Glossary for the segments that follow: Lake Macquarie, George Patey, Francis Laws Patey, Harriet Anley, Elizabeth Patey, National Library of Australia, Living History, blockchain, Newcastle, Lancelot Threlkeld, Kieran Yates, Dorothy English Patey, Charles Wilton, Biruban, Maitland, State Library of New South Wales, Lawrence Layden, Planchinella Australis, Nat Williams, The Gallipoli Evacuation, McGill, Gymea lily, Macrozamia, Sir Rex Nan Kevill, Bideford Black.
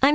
I'm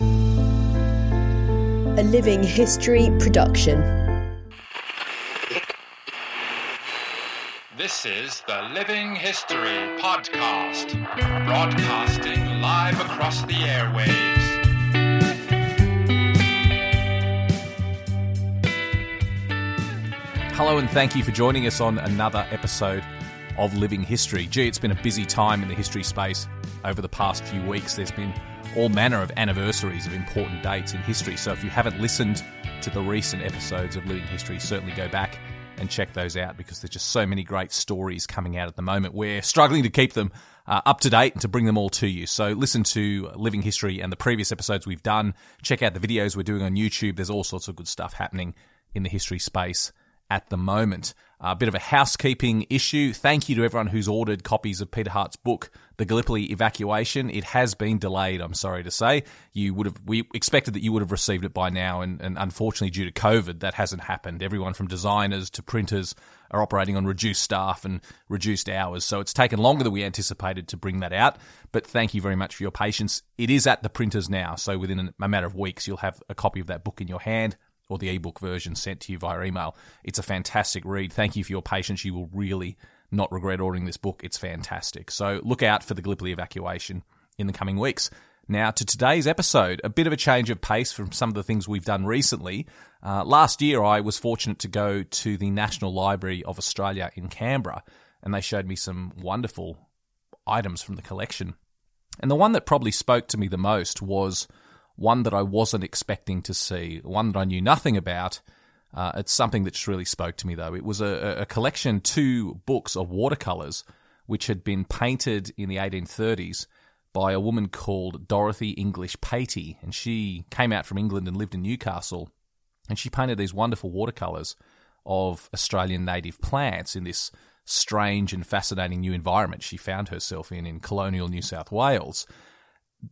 A Living History production. This is the Living History podcast, broadcasting live across the airwaves. Hello and thank you for joining us on another episode of Living History. Gee, it's been a busy time in the history space over the past few weeks. There's been all manner of anniversaries of important dates in history. So if you haven't listened to the recent episodes of Living History, certainly go back and check those out, because there's just so many great stories coming out at the moment. We're struggling to keep them up to date and to bring them all to you. So listen to Living History and the previous episodes we've done. Check out the videos we're doing on YouTube. There's all sorts of good stuff happening in the history space at the moment. A bit of a housekeeping issue. Thank you to everyone who's ordered copies of Peter Hart's book, The Gallipoli Evacuation. It has been delayed, I'm sorry to say. We expected that you would have received it by now, and unfortunately due to COVID, that hasn't happened. Everyone from designers to printers are operating on reduced staff and reduced hours, so it's taken longer than we anticipated to bring that out. But thank you very much for your patience. It is at the printers now, so within a matter of weeks, you'll have a copy of that book in your hand, or the ebook version sent to you via email. It's a fantastic read. Thank you for your patience. You will really not regret ordering this book. It's fantastic. So look out for The Gallipoli Evacuation in the coming weeks. Now to today's episode, a bit of a change of pace from some of the things we've done recently. Last year, I was fortunate to go to the National Library of Australia in Canberra, and they showed me some wonderful items from the collection. And the one that probably spoke to me the most was one that I wasn't expecting to see, one that I knew nothing about. It's something that just really spoke to me, though. It was a collection, two books of watercolours, which had been painted in the 1830s by a woman called Dorothy English Patey. And she came out from England and lived in Newcastle. And she painted these wonderful watercolours of Australian native plants in this strange and fascinating new environment she found herself in colonial New South Wales.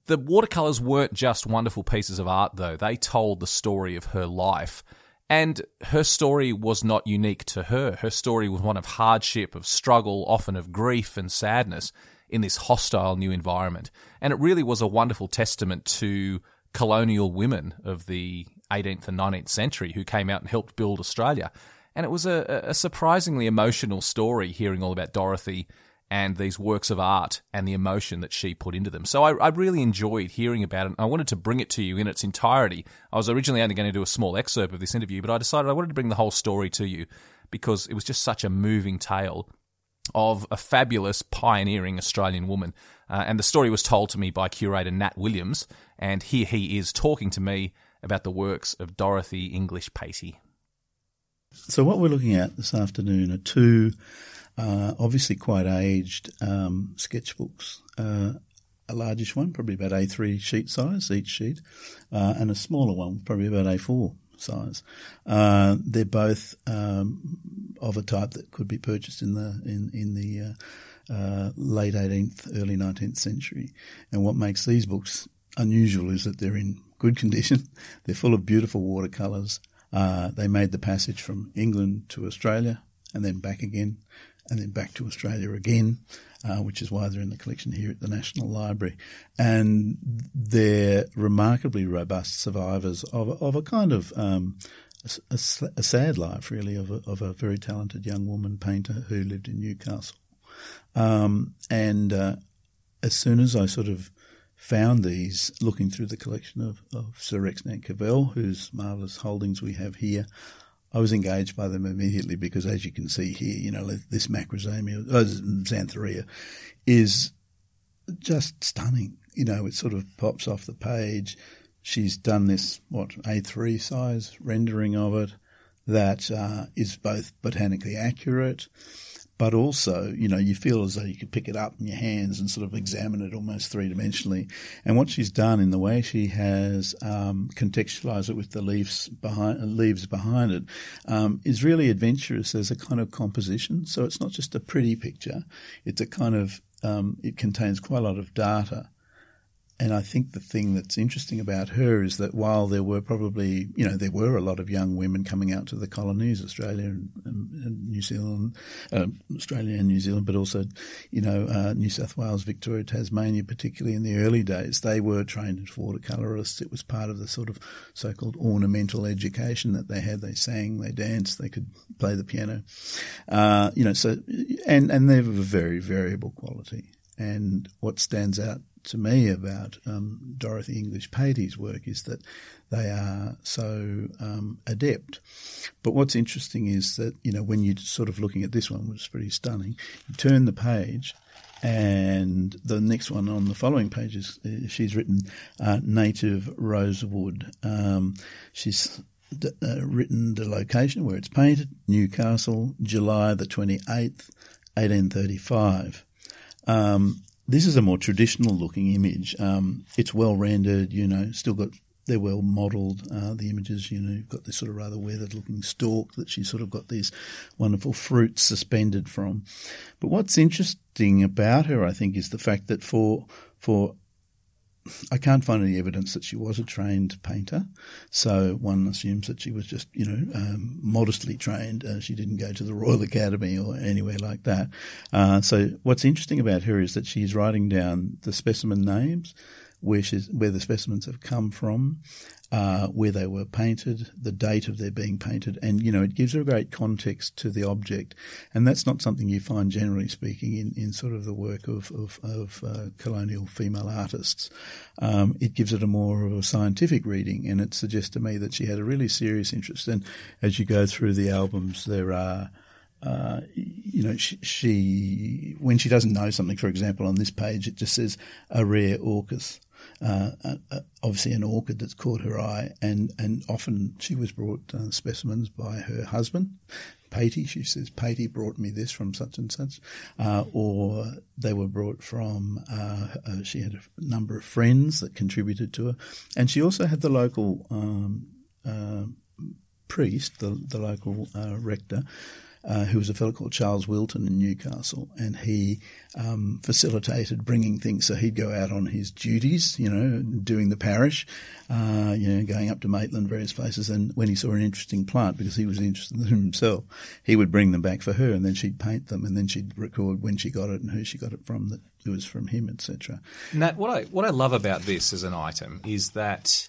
The watercolours weren't just wonderful pieces of art, though. They told the story of her life. And her story was not unique to her. Her story was one of hardship, of struggle, often of grief and sadness in this hostile new environment. And it really was a wonderful testament to colonial women of the 18th and 19th century who came out and helped build Australia. And it was a surprisingly emotional story, hearing all about Dorothy and these works of art and the emotion that she put into them. So I really enjoyed hearing about it, and I wanted to bring it to you in its entirety. I was originally only going to do a small excerpt of this interview, but I decided I wanted to bring the whole story to you, because it was just such a moving tale of a fabulous, pioneering Australian woman. And the story was told to me by curator Nat Williams, and here he is talking to me about the works of Dorothy English Patey. So what we're looking at this afternoon are two obviously quite aged sketchbooks, a largish one, probably about A3 sheet size, each sheet, and a smaller one, probably about A4 size. They're both of a type that could be purchased in the late 18th, early 19th century. And what makes these books unusual is that they're in good condition. They're full of beautiful watercolours. They made the passage from England to Australia, and then back again, and then back to Australia again, which is why they're in the collection here at the National Library. And they're remarkably robust survivors of a kind of a sad life, really, of a very talented young woman painter who lived in Newcastle. And as soon as I sort of found these, looking through the collection of Sir Rex Nan Kevill, whose marvellous holdings we have here, I was engaged by them immediately because, as you can see here, you know, this Macrozamia, Xanthorrhoea, is just stunning. You know, it sort of pops off the page. She's done this, A3 size rendering of it that is both botanically accurate, but also, you know, you feel as though you could pick it up in your hands and sort of examine it almost three-dimensionally. And what she's done in the way she has contextualised it with the leaves behind it is really adventurous as a kind of composition. So it's not just a pretty picture. It's a kind of it contains quite a lot of data. And I think the thing that's interesting about her is that while there were probably, you know, there were a lot of young women coming out to the colonies, Australia and New Zealand, but also, you know, New South Wales, Victoria, Tasmania, particularly in the early days, they were trained as watercolorists. It was part of the sort of so-called ornamental education that they had. They sang, they danced, they could play the piano, you know. So and they have a very variable quality. And what stands out to me about Dorothy English Patey's work is that they are so adept. But what's interesting is that, you know, when you're sort of looking at this one, which is pretty stunning, you turn the page and the next one on the following page is she's written native rosewood. She's written the location where it's painted, Newcastle, July the 28th, 1835. This is a more traditional-looking image. It's well-rendered, you know, they're well-modelled, the images. You know, you've got this sort of rather weathered-looking stalk that she's sort of got these wonderful fruits suspended from. But what's interesting about her, I think, is the fact that I can't find any evidence that she was a trained painter, so one assumes that she was just, you know, modestly trained. She didn't go to the Royal Academy or anywhere like that. So what's interesting about her is that she's writing down the specimen names, where the specimens have come from, where they were painted, the date of their being painted, and, you know, it gives a great context to the object. And that's not something you find, generally speaking, in sort of the work of colonial female artists. It gives it a more of a scientific reading, and it suggests to me that she had a really serious interest. And as you go through the albums, there are... you know, she when she doesn't know something, for example, on this page, it just says a rare orchis. Obviously an orchid that's caught her eye, and often she was brought specimens by her husband, Patey. She says, Patey brought me this from such and such, or they were brought from, she had a number of friends that contributed to her. And she also had the local priest, the local rector, who was a fellow called Charles Wilton in Newcastle, and he facilitated bringing things. So he'd go out on his duties, you know, doing the parish, you know, going up to Maitland, various places, and when he saw an interesting plant, because he was interested in them himself, he would bring them back for her, and then she'd paint them, and then she'd record when she got it and who she got it from, that it was from him, etc. Nat, what I love about this as an item is that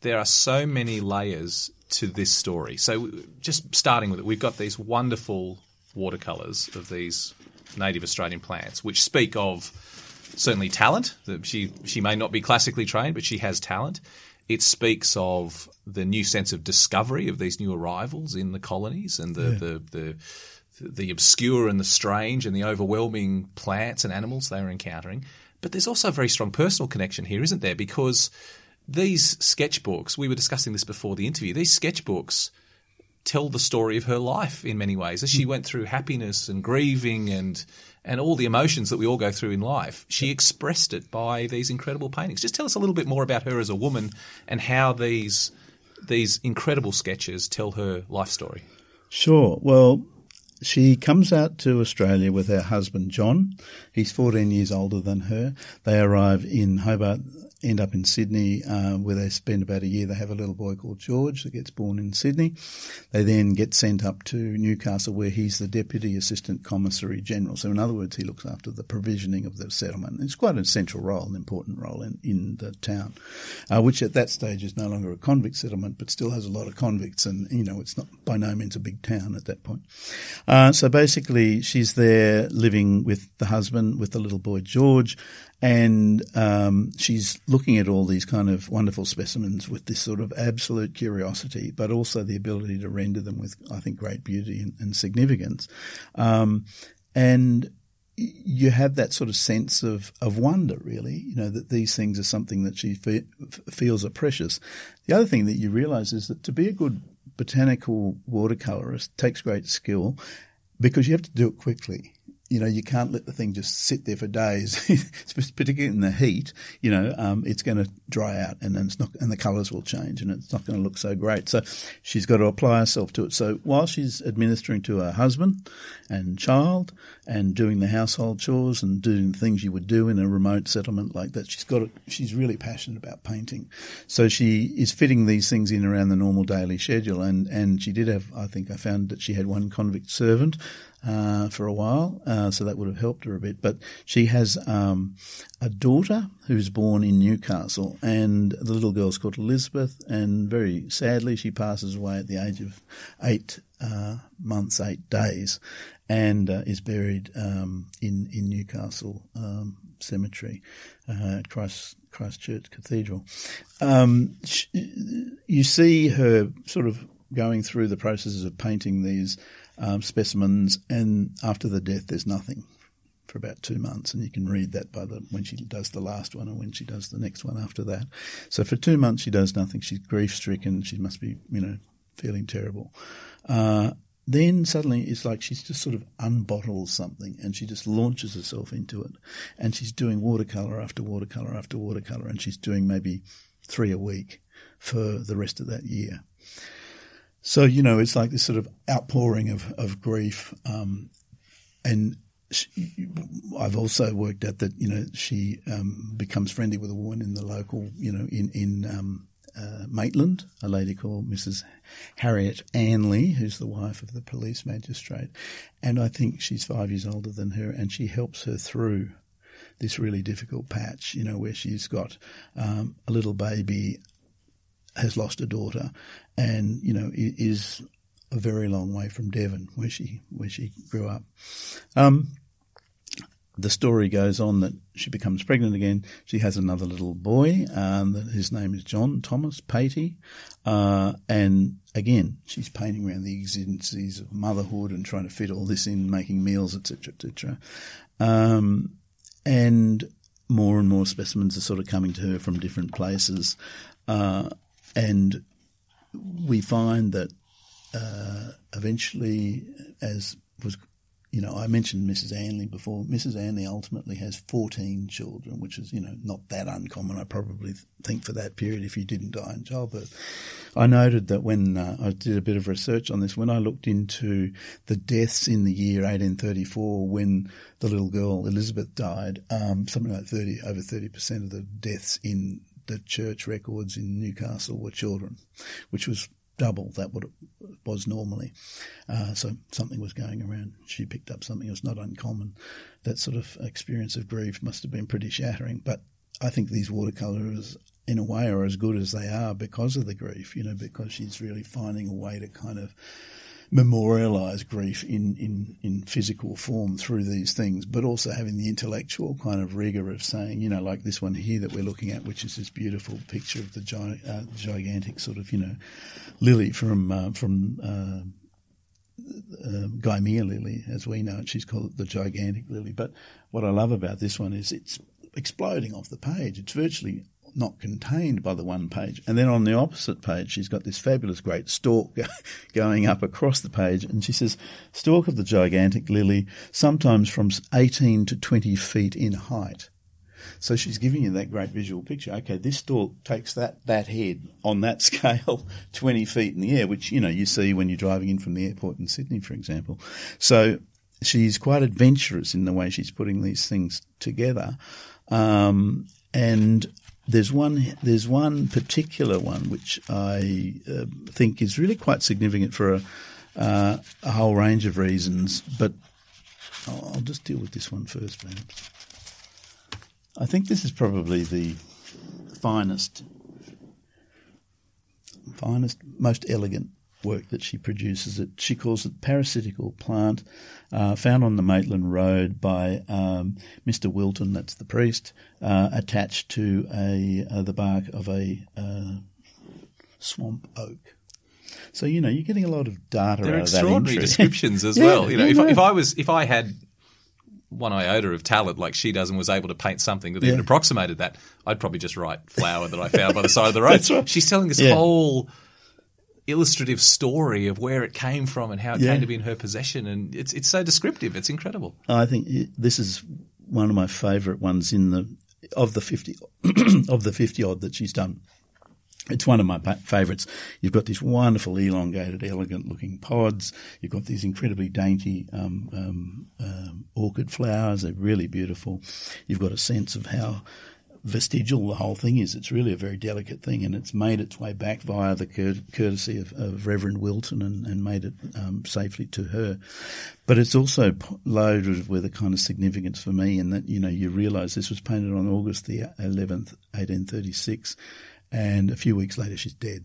there are so many layers to this story. So just starting with it, we've got these wonderful watercolours of these native Australian plants, which speak of certainly talent. She may not be classically trained, but she has talent. It speaks of the new sense of discovery of these new arrivals in the colonies, and the obscure and the strange and the overwhelming plants and animals they were encountering. But there's also a very strong personal connection here, isn't there? Because these sketchbooks, we were discussing this before the interview, these sketchbooks tell the story of her life in many ways. As she went through happiness and grieving and all the emotions that we all go through in life, she expressed it by these incredible paintings. Just tell us a little bit more about her as a woman and how these incredible sketches tell her life story. Sure. Well, she comes out to Australia with her husband, John. He's 14 years older than her. They arrive in Hobart, end up in Sydney, where they spend about a year. They have a little boy called George that gets born in Sydney. They then get sent up to Newcastle, where he's the Deputy Assistant Commissary General. So in other words, he looks after the provisioning of the settlement. It's quite a central role, an important role in the town, which at that stage is no longer a convict settlement, but still has a lot of convicts, and, you know, it's not by no means a big town at that point. So basically she's there living with the husband, with the little boy George, And she's looking at all these kind of wonderful specimens with this sort of absolute curiosity, but also the ability to render them with, I think, great beauty and significance. And you have that sort of sense of wonder, really, you know, that these things are something that she feels are precious. The other thing that you realise is that to be a good botanical watercolourist takes great skill because you have to do it quickly. You know, you can't let the thing just sit there for days, particularly in the heat. You know, it's going to dry out, and then it's not, and the colours will change, and it's not going to look so great. So she's got to apply herself to it. So while she's administering to her husband and child, and doing the household chores, and doing things you would do in a remote settlement like that, she's got it. She's really passionate about painting, so she is fitting these things in around the normal daily schedule. And she did have, I think, I found that she had one convict servant for a while, so that would have helped her a bit. But she has a daughter who's born in Newcastle, and the little girl's called Elizabeth, and very sadly she passes away at the age of 8 months, 8 days, and is buried in Newcastle Cemetery at Christchurch Cathedral. You see her sort of going through the processes of painting these specimens, and after the death there's nothing for about 2 months, and you can read that by when she does the last one and when she does the next one after that. So for 2 months she does nothing. She's grief-stricken. She must be, you know, feeling terrible. Then suddenly it's like she's just sort of unbottles something, and she just launches herself into it, and she's doing watercolour after watercolour after watercolour, and she's doing maybe 3 a week for the rest of that year. So, you know, it's like this sort of outpouring of grief. And I've also worked out that, you know, she becomes friendly with a woman in the local, you know, in Maitland, a lady called Mrs. Harriet Anley, who's the wife of the police magistrate. And I think she's 5 years older than her, and she helps her through this really difficult patch, you know, where she's got a little baby, has lost a daughter, and, you know, is a very long way from Devon, where she grew up. The story goes on that she becomes pregnant again. She has another little boy. His name is John Thomas Patey. And again, she's painting around the exigencies of motherhood and trying to fit all this in, making meals, etc., etc. And more specimens are sort of coming to her from different places. And we find that eventually, as was, you know, I mentioned Mrs. Anley before. Mrs. Anley ultimately has 14 children, which is, you know, not that uncommon, I probably think, for that period if you didn't die in childbirth. I noted that when I did a bit of research on this, when I looked into the deaths in the year 1834 when the little girl Elizabeth died, something like over 30% of the deaths in the church records in Newcastle were children, which was double that what it was normally. So something was going around. She picked up something. It was not uncommon. That sort of experience of grief must have been pretty shattering. But I think these watercolours, in a way, are as good as they are because of the grief, you know, because she's really finding a way to kind of memorialise grief in physical form through these things, but also having the intellectual kind of rigour of saying, you know, like this one here that we're looking at, which is this beautiful picture of the gigantic sort of, you know, lily from Gymea lily, as we know it. She's called it the gigantic lily. But what I love about this one is it's exploding off the page. It's virtually not contained by the one page. And then on the opposite page, she's got this fabulous great stalk going up across the page. And she says, stalk of the gigantic lily, sometimes from 18 to 20 feet in height. So she's giving you that great visual picture. Okay, this stalk takes that head on that scale 20 feet in the air, which, you know, you see when you're driving in from the airport in Sydney, for example. So she's quite adventurous in the way she's putting these things together. And There's one particular one which I think is really quite significant for a whole range of reasons, but I'll just deal with this one first, perhaps. I think this is probably the finest, most elegant work that she produces. She calls it parasitical plant, found on the Maitland Road by Mr. Wilton, that's the priest, attached to the bark of a swamp oak. So, you know, you're getting a lot of data out of that entry. They're extraordinary descriptions as well. You know, if I had one iota of talent like she does and was able to paint something that even approximated that, I'd probably just write flower that I found by the side of the road. That's right. She's telling this whole illustrative story of where it came from and how it came to be in her possession, and it's so descriptive. It's incredible. I think this is one of my favourite ones of the 50 odd that she's done. It's one of my favourites. You've got these wonderful, elongated, elegant-looking pods. You've got these incredibly dainty orchid flowers. They're really beautiful. You've got a sense of how vestigial the whole thing is. It's really a very delicate thing, and it's made its way back via the courtesy of Reverend Wilton and made it safely to her. But it's also loaded with a kind of significance for me in that, you know, you realise this was painted on August the 11th, 1836, and a few weeks later she's dead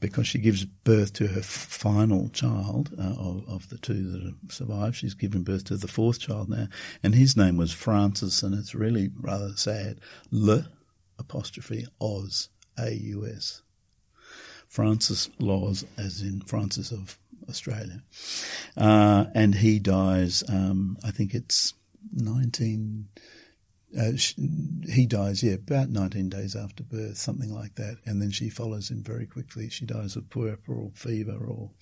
because she gives birth to her final child of the two that have survived. She's given birth to the fourth child now, and his name was Francis, and it's really rather sad. L'_Oz, A-U-S. Francis Laws, as in Francis of Australia. And he dies, I think it's 19... he dies, about 19 days after birth, something like that. And then she follows him very quickly. She dies of puerperal fever or,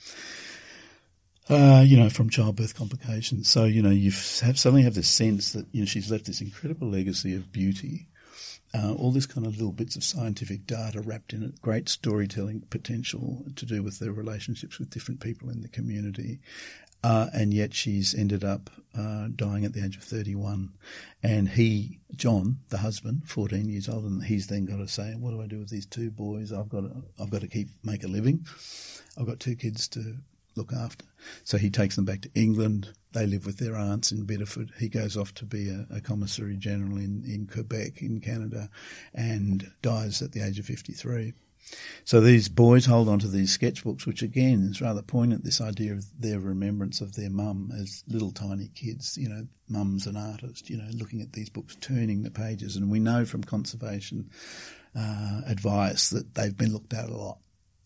from childbirth complications. So, you know, you suddenly have this sense that, you know, she's left this incredible legacy of beauty, all this kind of little bits of scientific data wrapped in it, great storytelling potential to do with their relationships with different people in the community. And yet she's ended up dying at the age of 31. And he, John, the husband, 14 years old, and he's then got to say, what do I do with these two boys? I've got to make a living. I've got two kids to look after. So he takes them back to England. They live with their aunts in Bideford. He goes off to be a commissary general in Quebec, in Canada, and dies at the age of 53. So these boys hold on to these sketchbooks, which again is rather poignant, this idea of their remembrance of their mum as little tiny kids. You know, mum's an artist, you know, looking at these books, turning the pages. And we know from conservation advice that they've been looked at a lot.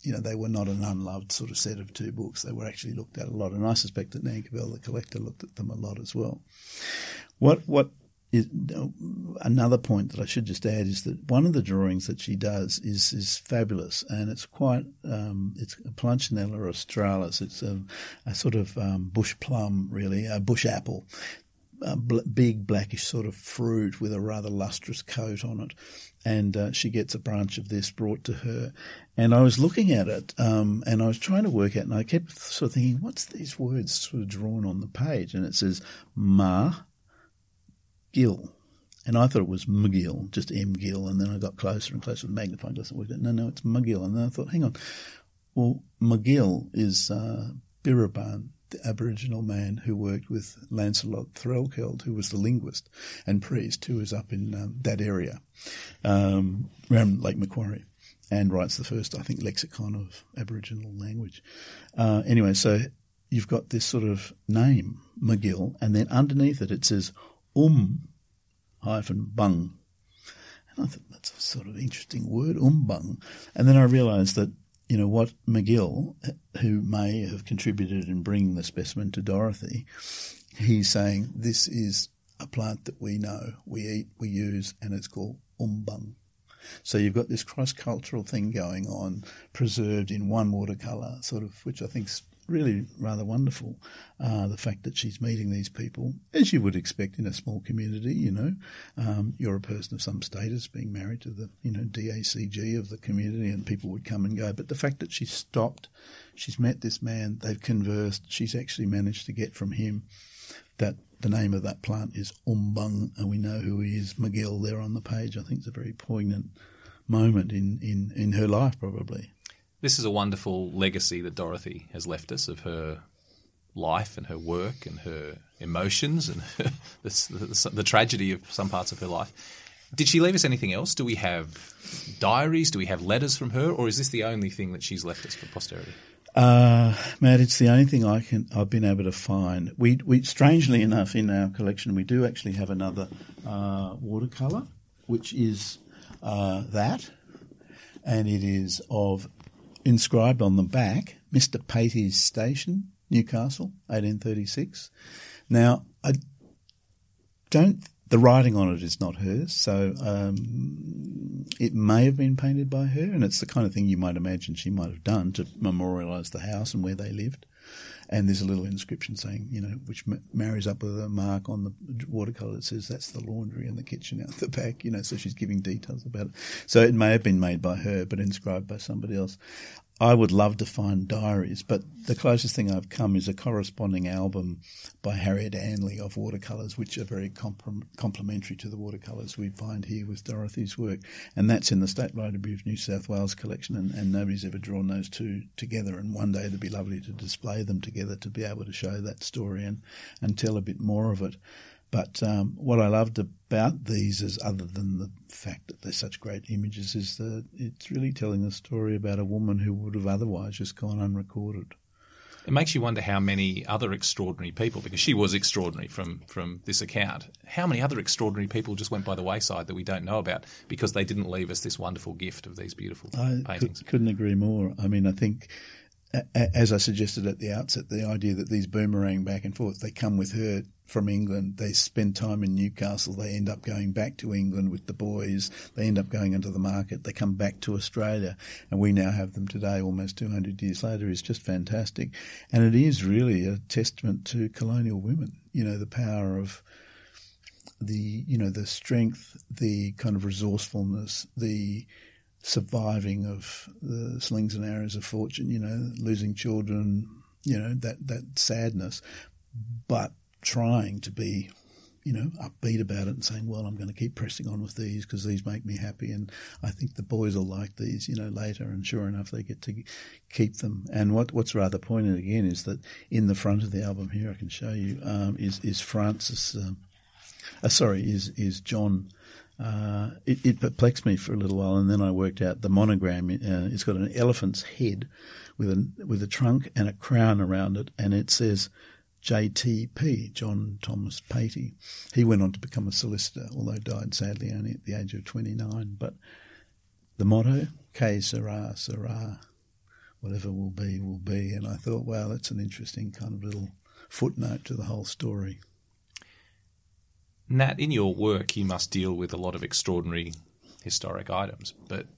You know, they were not an unloved sort of set of two books. They were actually looked at a lot. And I suspect that Nan Kevill, the collector, looked at them a lot as well. Another point that I should just add is that one of the drawings that she does is fabulous, and it's quite it's Planchinella Australis. It's a sort of bush plum, really, a bush apple, a big blackish sort of fruit with a rather lustrous coat on it, and she gets a branch of this brought to her. And I was looking at it and I was trying to work out, and I kept sort of thinking, what's these words sort of drawn on the page? And it says McGill, and I thought it was McGill, just McGill, and then I got closer and closer. The magnifying doesn't work. No, it's McGill, and then I thought, hang on. Well, McGill is Biruban, the Aboriginal man who worked with Lancelot Threlkeld, who was the linguist and priest, who was up in that area around Lake Macquarie, and writes the first, I think, lexicon of Aboriginal language. Anyway, so you've got this sort of name, McGill, and then underneath it, it says -bung. And I thought, that's a sort of interesting word, bung. And then I realised that, you know, what McGill, who may have contributed in bringing the specimen to Dorothy, he's saying this is a plant that we know, we eat, we use, and it's called bung. So you've got this cross-cultural thing going on, preserved in one watercolour, sort of, which I think's really rather wonderful, the fact that she's meeting these people, as you would expect in a small community, you know. You're a person of some status being married to the, you know, DACG of the community, and people would come and go. But the fact that she stopped, she's met this man, they've conversed, she's actually managed to get from him that the name of that plant is bung, and we know who he is, McGill, there on the page. I think it's a very poignant moment in her life, probably. This is a wonderful legacy that Dorothy has left us of her life and her work and her emotions and the tragedy of some parts of her life. Did she leave us anything else? Do we have diaries? Do we have letters from her? Or is this the only thing that she's left us for posterity? Matt, it's the only thing I've been able to find. We strangely enough, in our collection, we do actually have another watercolour, which is that, and it is of, inscribed on the back, Mr. Patey's Station, Newcastle, 1836. Now, the writing on it is not hers, so it may have been painted by her, and it's the kind of thing you might imagine she might have done to memorialise the house and where they lived. And there's a little inscription saying, you know, which marries up with a mark on the watercolour that says that's the laundry and the kitchen out the back, you know, so she's giving details about it. So it may have been made by her but inscribed by somebody else. I would love to find diaries, but the closest thing I've come is a corresponding album by Harriet Anley of watercolours, which are very complementary to the watercolours we find here with Dorothy's work. And that's in the State Library of New South Wales collection, and nobody's ever drawn those two together. And one day it'd be lovely to display them together to be able to show that story and tell a bit more of it. But what I loved about these is, other than the fact that they're such great images, is that it's really telling a story about a woman who would have otherwise just gone unrecorded. It makes you wonder how many other extraordinary people, because she was extraordinary from this account, how many other extraordinary people just went by the wayside that we don't know about because they didn't leave us this wonderful gift of these beautiful paintings. I couldn't agree more. I mean, I think, as I suggested at the outset, the idea that these boomerang back and forth, they come with her from England, they spend time in Newcastle, they end up going back to England with the boys, they end up going into the market, they come back to Australia, and we now have them today almost 200 years later is just fantastic. And it is really a testament to colonial women, you know, the power of the, you know, the strength, the kind of resourcefulness, the surviving of the slings and arrows of fortune, you know, losing children, you know, that sadness, but trying to be, you know, upbeat about it and saying, well, I'm going to keep pressing on with these because these make me happy, and I think the boys will like these, you know, later. And sure enough, they get to keep them. And what's rather poignant again is that in the front of the album here, I can show you, is John. It perplexed me for a little while, and then I worked out the monogram. It's got an elephant's head with a trunk and a crown around it, and it says JTP, John Thomas Patey. He went on to become a solicitor, although died sadly only at the age of 29. But the motto, Que sera, sera, whatever will be, will be. And I thought, wow, that's an interesting kind of little footnote to the whole story. Nat, in your work you must deal with a lot of extraordinary historic items, but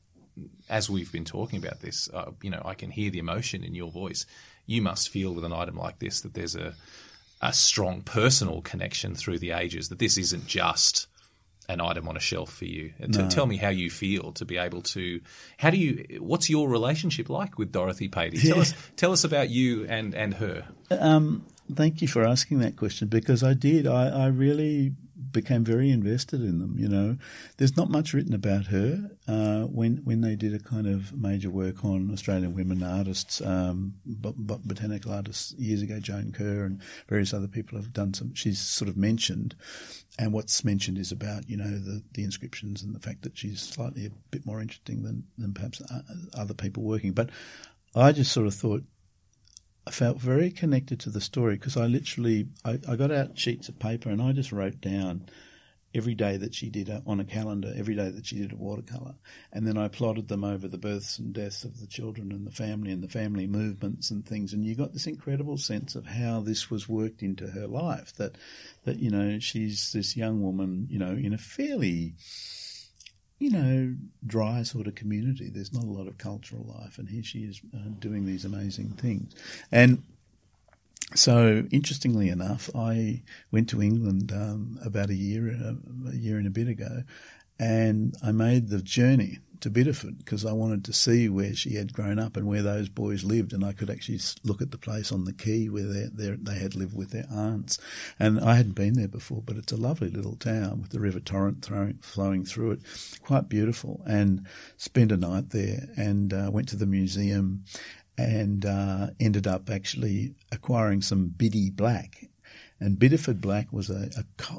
as we've been talking about this, you know, I can hear the emotion in your voice. You must feel with an item like this that there's a strong personal connection through the ages, that this isn't just an item on a shelf for you. No. Tell me how you feel to be able to – what's your relationship like with Dorothy Patey? Yeah. Tell us about you and her. Thank you for asking that question, because I did. I really became very invested in them, you know. There's not much written about her. When they did a kind of major work on Australian women artists, botanical artists years ago, Joan Kerr and various other people have done some, she's sort of mentioned, and what's mentioned is about, you know, the inscriptions and the fact that she's slightly a bit more interesting than perhaps other people working. But I just sort of thought, I felt very connected to the story, because I literally I got out sheets of paper and I just wrote down every day that she did on a calendar, every day that she did a watercolour. And then I plotted them over the births and deaths of the children and the family movements and things. And you got this incredible sense of how this was worked into her life, that you know, she's this young woman, you know, in a fairly, you know, dry sort of community. There's not a lot of cultural life, and here she is doing these amazing things. And so, interestingly enough, I went to England about a year and a bit ago, and I made the journey to Bideford because I wanted to see where she had grown up and where those boys lived, and I could actually look at the place on the quay where they had lived with their aunts. And I hadn't been there before, but it's a lovely little town with the River Torrent flowing through it, quite beautiful, and spent a night there and went to the museum and ended up actually acquiring some Biddy Black. And Bideford Black was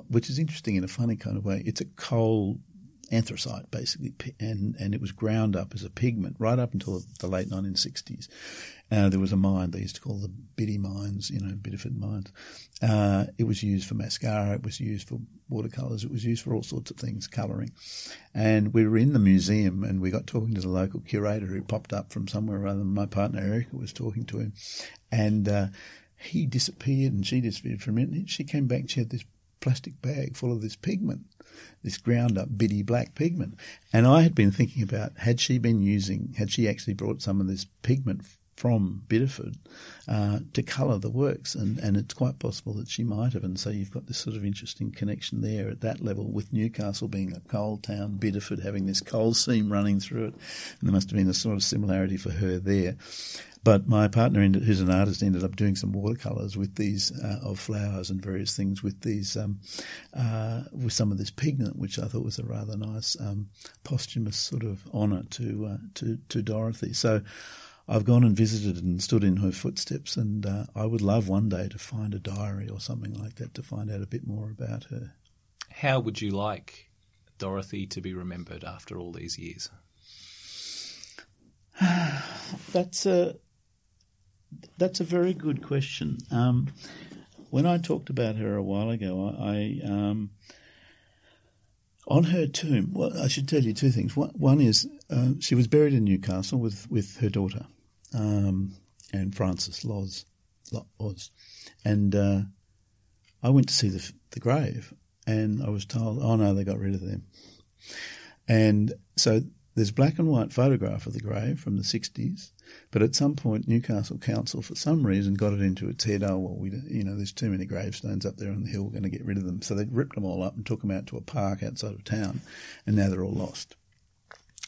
which is interesting in a funny kind of way, it's a coal anthracite, basically, and it was ground up as a pigment right up until the late 1960s. There was a mine they used to call the Biddy mines, Bideford mines. It was used for mascara, it was used for watercolours, it was used for all sorts of things, colouring. And we were in the museum and we got talking to the local curator who popped up from somewhere or other. My partner Erica was talking to him, and he disappeared and she disappeared for a minute. And she came back, she had this plastic bag full of this pigment, this ground-up Biddy black pigment. And I had been thinking about, had she actually brought some of this pigment from Bideford to colour the works, and it's quite possible that she might have. And so you've got this sort of interesting connection there at that level, with Newcastle being a coal town, Bideford having this coal seam running through it, and there must have been a sort of similarity for her there. But my partner, who's an artist, ended up doing some watercolours with these of flowers and various things with these with some of this pigment, which I thought was a rather nice posthumous sort of honour to Dorothy. So I've gone and visited and stood in her footsteps, and I would love one day to find a diary or something like that to find out a bit more about her. How would you like Dorothy to be remembered after all these years? That's a very good question. When I talked about her a while ago, I on her tomb, well, I should tell you two things. One is she was buried in Newcastle with her daughter and Francis Laws. And I went to see the grave, and I was told, oh, no, they got rid of them. And so there's a black and white photograph of the grave from the 60s, but at some point Newcastle Council, for some reason, got it into its head, oh, well, there's too many gravestones up there on the hill, we're going to get rid of them. So they ripped them all up and took them out to a park outside of town, and now they're all lost.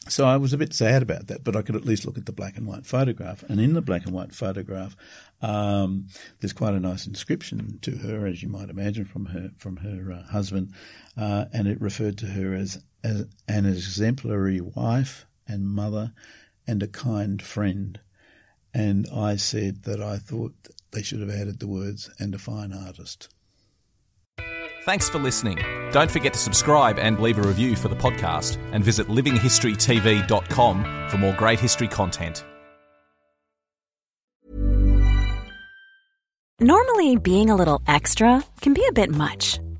So I was a bit sad about that, but I could at least look at the black and white photograph. And in the black and white photograph, there's quite a nice inscription to her, as you might imagine, from her husband, and it referred to her as an exemplary wife and mother and a kind friend. And I said that I thought they should have added the words, and a fine artist. Thanks for listening. Don't forget to subscribe and leave a review for the podcast, and visit livinghistorytv.com for more great history content. Normally, being a little extra can be a bit much,